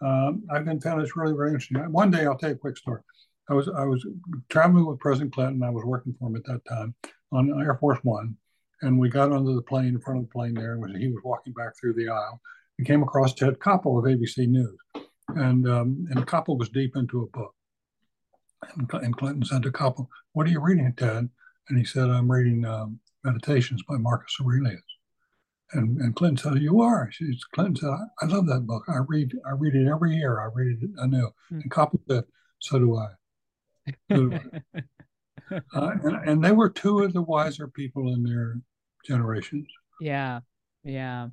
Um, I've been found it's really, really interesting. One day I'll tell you a quick story. I was I was traveling with President Clinton. I was working for him at that time on Air Force One, and we got onto the plane in front of the plane there, and he was walking back through the aisle. We came across Ted Koppel of A B C News, and um, and Koppel was deep into a book. And, and Clinton said to Koppel, "What are you reading, Ted?" And he said, "I'm reading um, Meditations by Marcus Aurelius." And, and Clinton said, "You are." She, Clinton said, I, I love that book. I read I read it every year. I read it anew." Mm-hmm. And Koppel said, "So do I." So do I. Uh, and, and they were two of the wiser people in their generations. Yeah, yeah.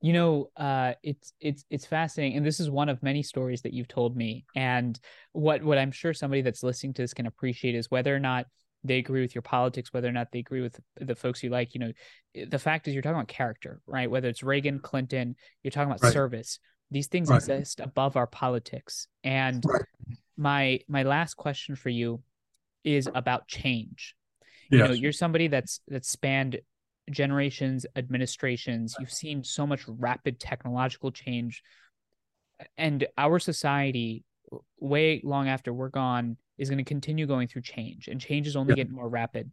You know, uh, it's it's it's fascinating, and this is one of many stories that you've told me. And what what I'm sure somebody that's listening to this can appreciate is whether or not they agree with your politics, whether or not they agree with the folks you like. You know, the fact is you're talking about character, right? Whether it's Reagan, Clinton, you're talking about right. service. These things right. exist above our politics. And right. my my last question for you is about change. Yes. You know, you're somebody that's that's spanned generations, administrations. You've seen so much rapid technological change, and our society, way long after we're gone, is going to continue going through change, and change is only yeah. getting more rapid.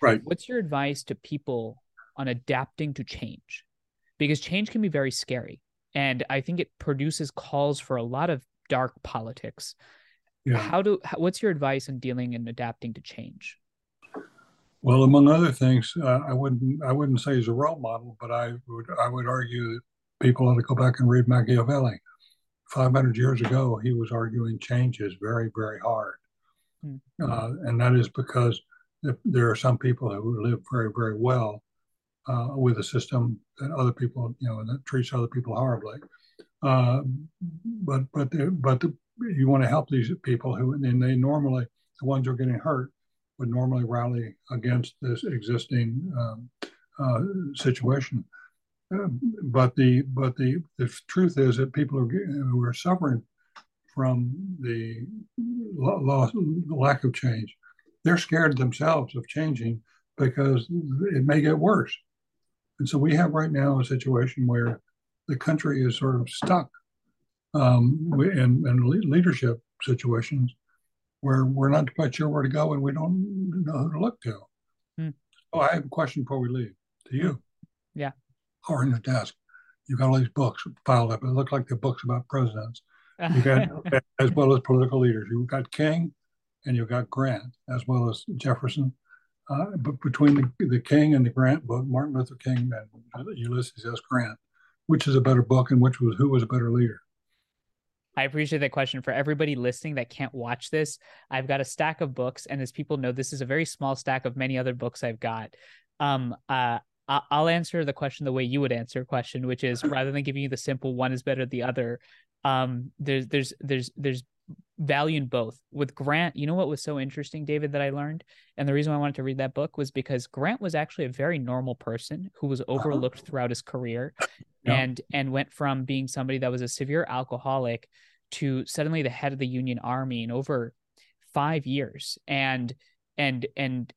Right. What's your advice to people on adapting to change? Because change can be very scary, and I think it produces calls for a lot of dark politics. Yeah. How do? How, what's your advice on dealing and adapting to change? Well, among other things, uh, I wouldn't I wouldn't say he's a role model, but I would I would argue that people ought to go back and read Machiavelli. five hundred years ago, he was arguing change is very, very hard. Mm-hmm. Uh, and that is because th- there are some people who live very, very well uh, with a system that other people, you know, that treats other people horribly. Uh, but but the, but the, you want to help these people who, and they normally, the ones who are getting hurt, would normally rally against this existing um, uh, situation. Uh, but the but the, the truth is that people are, who are suffering from the loss, lack of change, they're scared themselves of changing because it may get worse. And so we have right now a situation where the country is sort of stuck um, in, in leadership situations where we're not quite sure where to go and we don't know who to look to. Hmm. Oh, I have a question before we leave to you. Yeah. Or in your desk, you've got all these books piled up. It looks like they're books about presidents. You've got as well as political leaders. You've got King and you've got Grant as well as Jefferson. Uh, but between the, the King and the Grant book, Martin Luther King and Ulysses S. Grant, which is a better book and which was who was a better leader? I appreciate that question. For everybody listening that can't watch this, I've got a stack of books, and as people know, this is a very small stack of many other books I've got. Um, uh, I'll answer the question the way you would answer a question, which is rather than giving you the simple one is better than the other, um, there's there's there's there's value in both. With Grant, you know what was so interesting, David, that I learned? And the reason I wanted to read that book was because Grant was actually a very normal person who was overlooked throughout his career yeah. and and went from being somebody that was a severe alcoholic to suddenly the head of the Union Army in over five years. And and and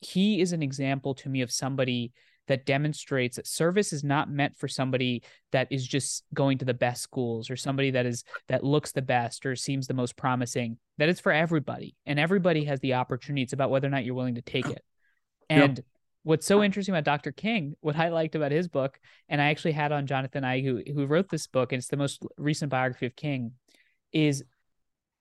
he is an example to me of somebody that demonstrates that service is not meant for somebody that is just going to the best schools or somebody that is that looks the best or seems the most promising. That it's for everybody, and everybody has the opportunity. It's about whether or not you're willing to take it. And yep. what's so interesting about Doctor King, what I liked about his book, and I actually had on Jonathan I, who who wrote this book, and it's the most recent biography of King, is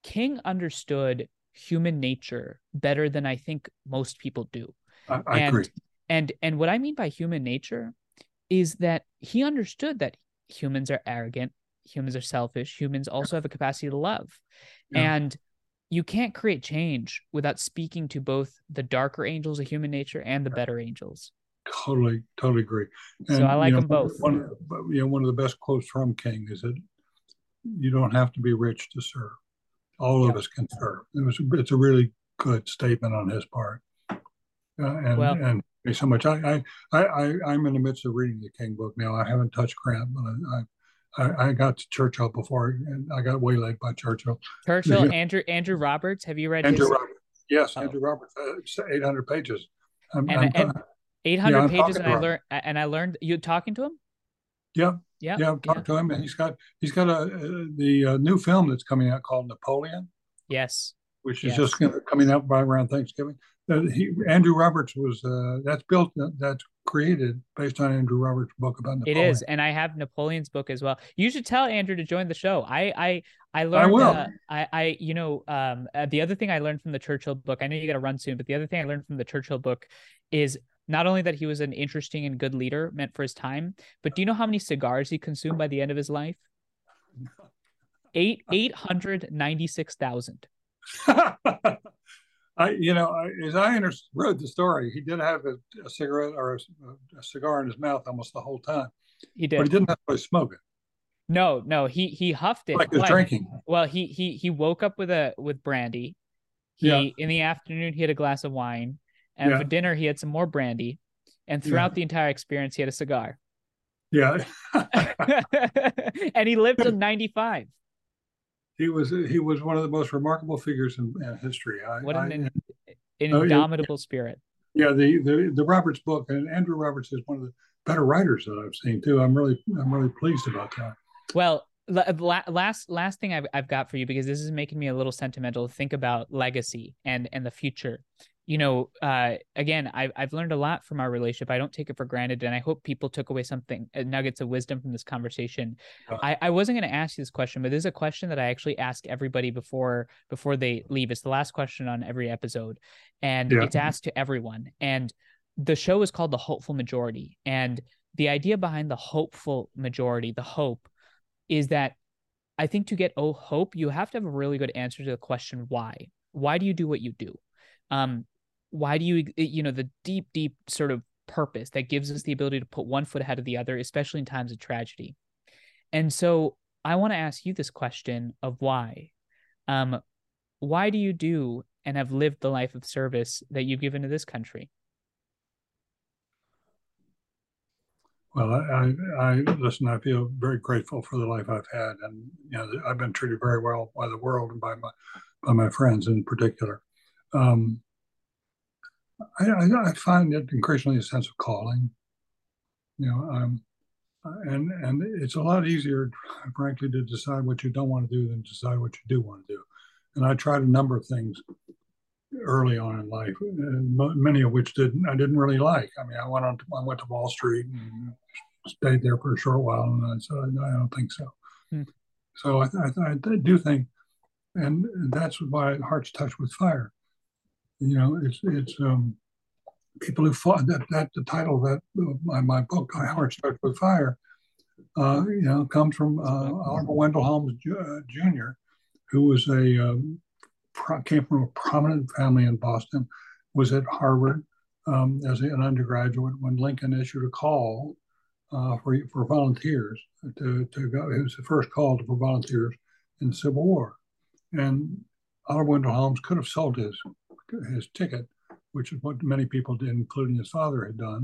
King understood human nature better than I think most people do. I, I and, agree. And and what I mean by human nature is that he understood that humans are arrogant, humans are selfish, humans also have a capacity to love. Yeah. And you can't create change without speaking to both the darker angels of human nature and the better angels. Totally, totally agree. And, so I like you know, them both. One, you know, one of the best quotes from King is that you don't have to be rich to serve. All yeah. of us can serve. It was, it's a really good statement on his part. Uh, and, well, and so much. I, I, I, I'm in the midst of reading the King book now. I haven't touched Grant, but I, I, I got to Churchill before, and I got waylaid by Churchill. Churchill, Andrew, Andrew Roberts. Have you read Andrew his? Roberts? Yes, oh. Andrew Roberts. Uh, eight hundred pages. I'm, and, I'm, and eight hundred yeah, pages, and I learned. And I learned you talking to him. Yeah. Yeah, yeah. I've talked yeah. to him, and he's got he's got a, a the uh, new film that's coming out called Napoleon. Yes, which is yes. just gonna, coming out by around Thanksgiving. Uh, he, Andrew Roberts was uh, that's built that's created based on Andrew Roberts' book about Napoleon. It is, and I have Napoleon's book as well. You should tell Andrew to join the show. I I I learned. I will. Uh, I I you know um uh, the other thing I learned from the Churchill book. I know you got to run soon, but the other thing I learned from the Churchill book is not only that he was an interesting and good leader meant for his time, but do you know how many cigars he consumed by the end of his life? Eight eight hundred ninety six thousand. I, you know, I, as I read the story, he did have a, a cigarette or a, a cigar in his mouth almost the whole time. He did, but he didn't actually smoke it. No, no, he he huffed it. Like he was drinking. Well, he he he woke up with a with brandy. He yeah. in the afternoon he had a glass of wine, and yeah. for dinner he had some more brandy, and throughout yeah. the entire experience he had a cigar. Yeah, and he lived to ninety-five. He was he was one of the most remarkable figures in, in history. I, what an, I, an indomitable uh, spirit! Yeah, the, the the Roberts book, and Andrew Roberts is one of the better writers that I've seen too. I'm really I'm really pleased about that. Well, la last last thing I've I've got for you, because this is making me a little sentimental. Think about legacy and and the future. You know, uh, again, I've I've learned a lot from our relationship. I don't take it for granted, and I hope people took away something, uh, nuggets of wisdom from this conversation. Uh, I, I wasn't going to ask you this question, but this is a question that I actually ask everybody before before they leave. It's the last question on every episode, and yeah. it's asked to everyone. And the show is called The Hopeful Majority, and the idea behind the hopeful majority, the hope, is that I think to get oh hope, you have to have a really good answer to the question why. Why do you do what you do? Um, Why do you, you know, the deep, deep sort of purpose that gives us the ability to put one foot ahead of the other, especially in times of tragedy. And so I want to ask you this question of why. Um, why do you do and have lived the life of service that you've given to this country? Well, I, I, I listen, I feel very grateful for the life I've had. And, you know, I've been treated very well by the world and by my, by my friends in particular. Um, I, I, I find it increasingly a sense of calling, you know, um, and and it's a lot easier, frankly, to decide what you don't want to do than decide what you do want to do. And I tried a number of things early on in life, and many of which didn't I didn't really like. I mean, I went on to, I went to Wall Street and stayed there for a short while, and I said, I don't think so. Hmm. So I, I, I do think, and that's why Hearts Touched with Fire. You know, it's it's um, people who fought. That that the title that uh, my my book, "My Heart Starts with Fire," uh, you know, comes from uh, Oliver Wendell Holmes Junior, who was a um, pro came from a prominent family in Boston, was at Harvard um, as an undergraduate when Lincoln issued a call uh, for for volunteers to to go. It was the first call for volunteers in the Civil War, and Oliver Wendell Holmes could have sold his. his ticket, which is what many people did, including his father had done,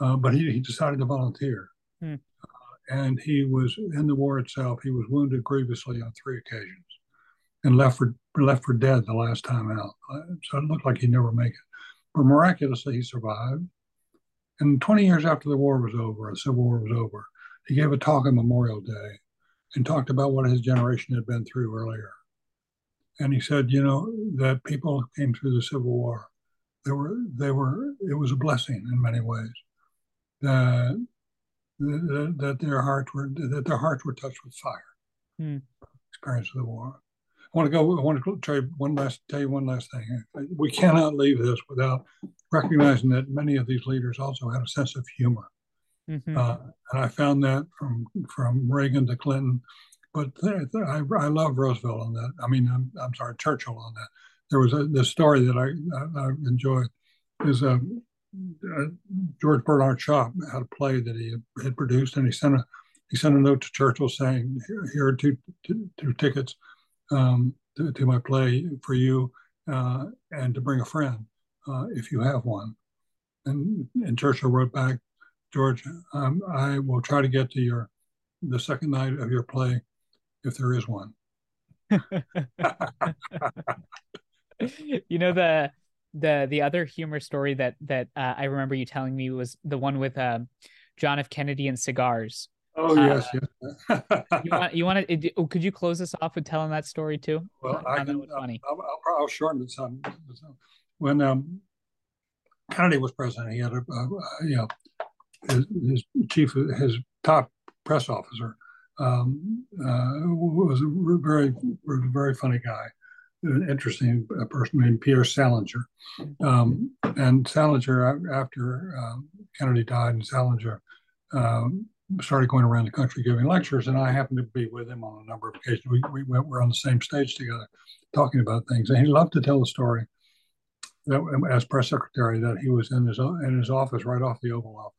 uh, but he, he decided to volunteer. Hmm. Uh, and he was in the war itself. He was wounded grievously on three occasions and left for left for dead the last time out. Uh, so it looked like he'd never make it. But miraculously, he survived. And twenty years after the war was over, the Civil War was over, he gave a talk on Memorial Day and talked about what his generation had been through earlier. And he said, you know, that people came through the Civil War. They were, they were. It was a blessing in many ways. That that, that their hearts were, that their hearts were touched with fire. Hmm. Experience of the war. I want to go. I want to tell you one last. Tell you one last thing. We cannot leave this without recognizing that many of these leaders also had a sense of humor. Mm-hmm. uh, and I found that from from Reagan to Clinton. But I, I love Roosevelt on that. I mean, I'm, I'm sorry, Churchill on that. There was a, this story that I, I, I enjoyed. Is a, a George Bernard Shaw had a play that he had produced, and he sent a he sent a note to Churchill saying, "Here, here are two two, two tickets um, to, to my play for you, uh, and to bring a friend uh, if you have one." And and Churchill wrote back, "George, um, I will try to get to your the second night of your play." If there is one. You know, the the the other humor story that that uh, I remember you telling me was the one with um, John F. Kennedy and cigars. Oh, uh, yes, yes. you want, you want to, could you close this off with telling that story too? Well, I, I can, funny. I'll, I'll, I'll shorten it some. When um, Kennedy was president, he had a, uh, you know, his, his chief, his top press officer um, uh, was a very, very funny guy, an interesting person named Pierre Salinger. Um, and Salinger, after um, Kennedy died, and Salinger um, started going around the country giving lectures, and I happened to be with him on a number of occasions. We, we went, we're on the same stage together talking about things. And he loved to tell the story that, as press secretary, that he was in his in his office right off the Oval Office.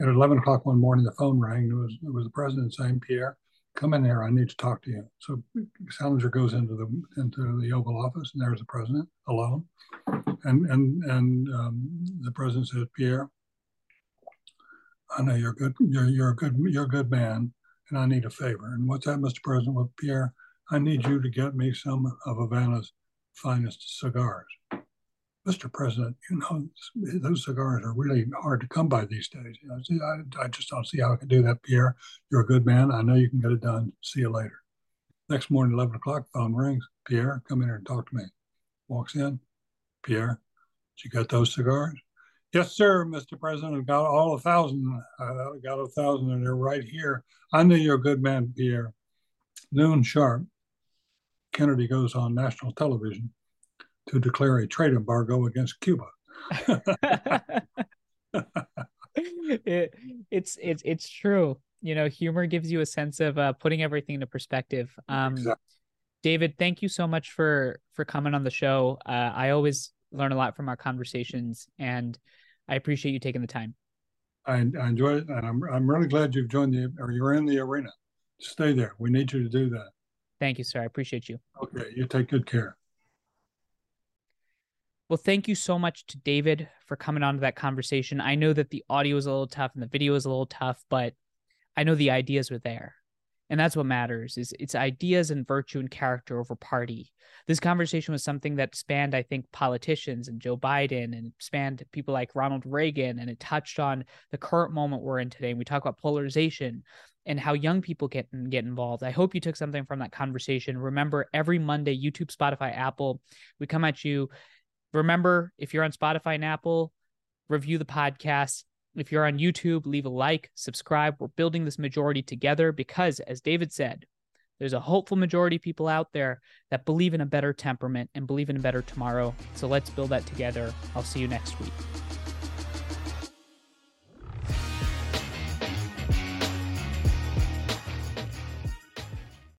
At eleven o'clock one morning, the phone rang. It was, it was the president saying, "Pierre, come in here. I need to talk to you." So Salinger goes into the into the Oval Office, and there's the president alone. And and and um, the president says, "Pierre, I know you're good. You're you're a good you're a good man, and I need a favor." "And what's that, Mister President?" "Well, Pierre, I need you to get me some of Havana's finest cigars." "Mister President, you know, those cigars are really hard to come by these days. You know, I, I just don't see how I can do that, Pierre. You're a good man. I know you can get it done. See you later." Next morning, eleven o'clock, phone rings. "Pierre, come in here and talk to me." Walks in. "Pierre, did you get those cigars?" "Yes, sir, Mister President. I've got all a thousand. I've got a thousand, and they're right here. I know you're a good man, Pierre." Noon sharp, Kennedy goes on national television to declare a trade embargo against Cuba. it, it's it's it's true. You know, humor gives you a sense of uh, putting everything into perspective. Um, exactly. David, thank you so much for for coming on the show. Uh, I always learn a lot from our conversations, and I appreciate you taking the time. I, I enjoy it, and I'm I'm really glad you've joined the or you're in the arena. Stay there. We need you to do that. Thank you, sir. I appreciate you. Okay, you take good care. Well, thank you so much to David for coming on to that conversation. I know that the audio is a little tough and the video is a little tough, but I know the ideas were there. And that's what matters, is it's ideas and virtue and character over party. This conversation was something that spanned, I think, politicians and Joe Biden, and spanned people like Ronald Reagan, and it touched on the current moment we're in today. And we talk about polarization and how young people get, get involved. I hope you took something from that conversation. Remember, every Monday, YouTube, Spotify, Apple, we come at you. Remember, if you're on Spotify and Apple, review the podcast. If you're on YouTube, leave a like, subscribe. We're building this majority together because, as David said, there's a hopeful majority of people out there that believe in a better temperament and believe in a better tomorrow. So let's build that together. I'll see you next week.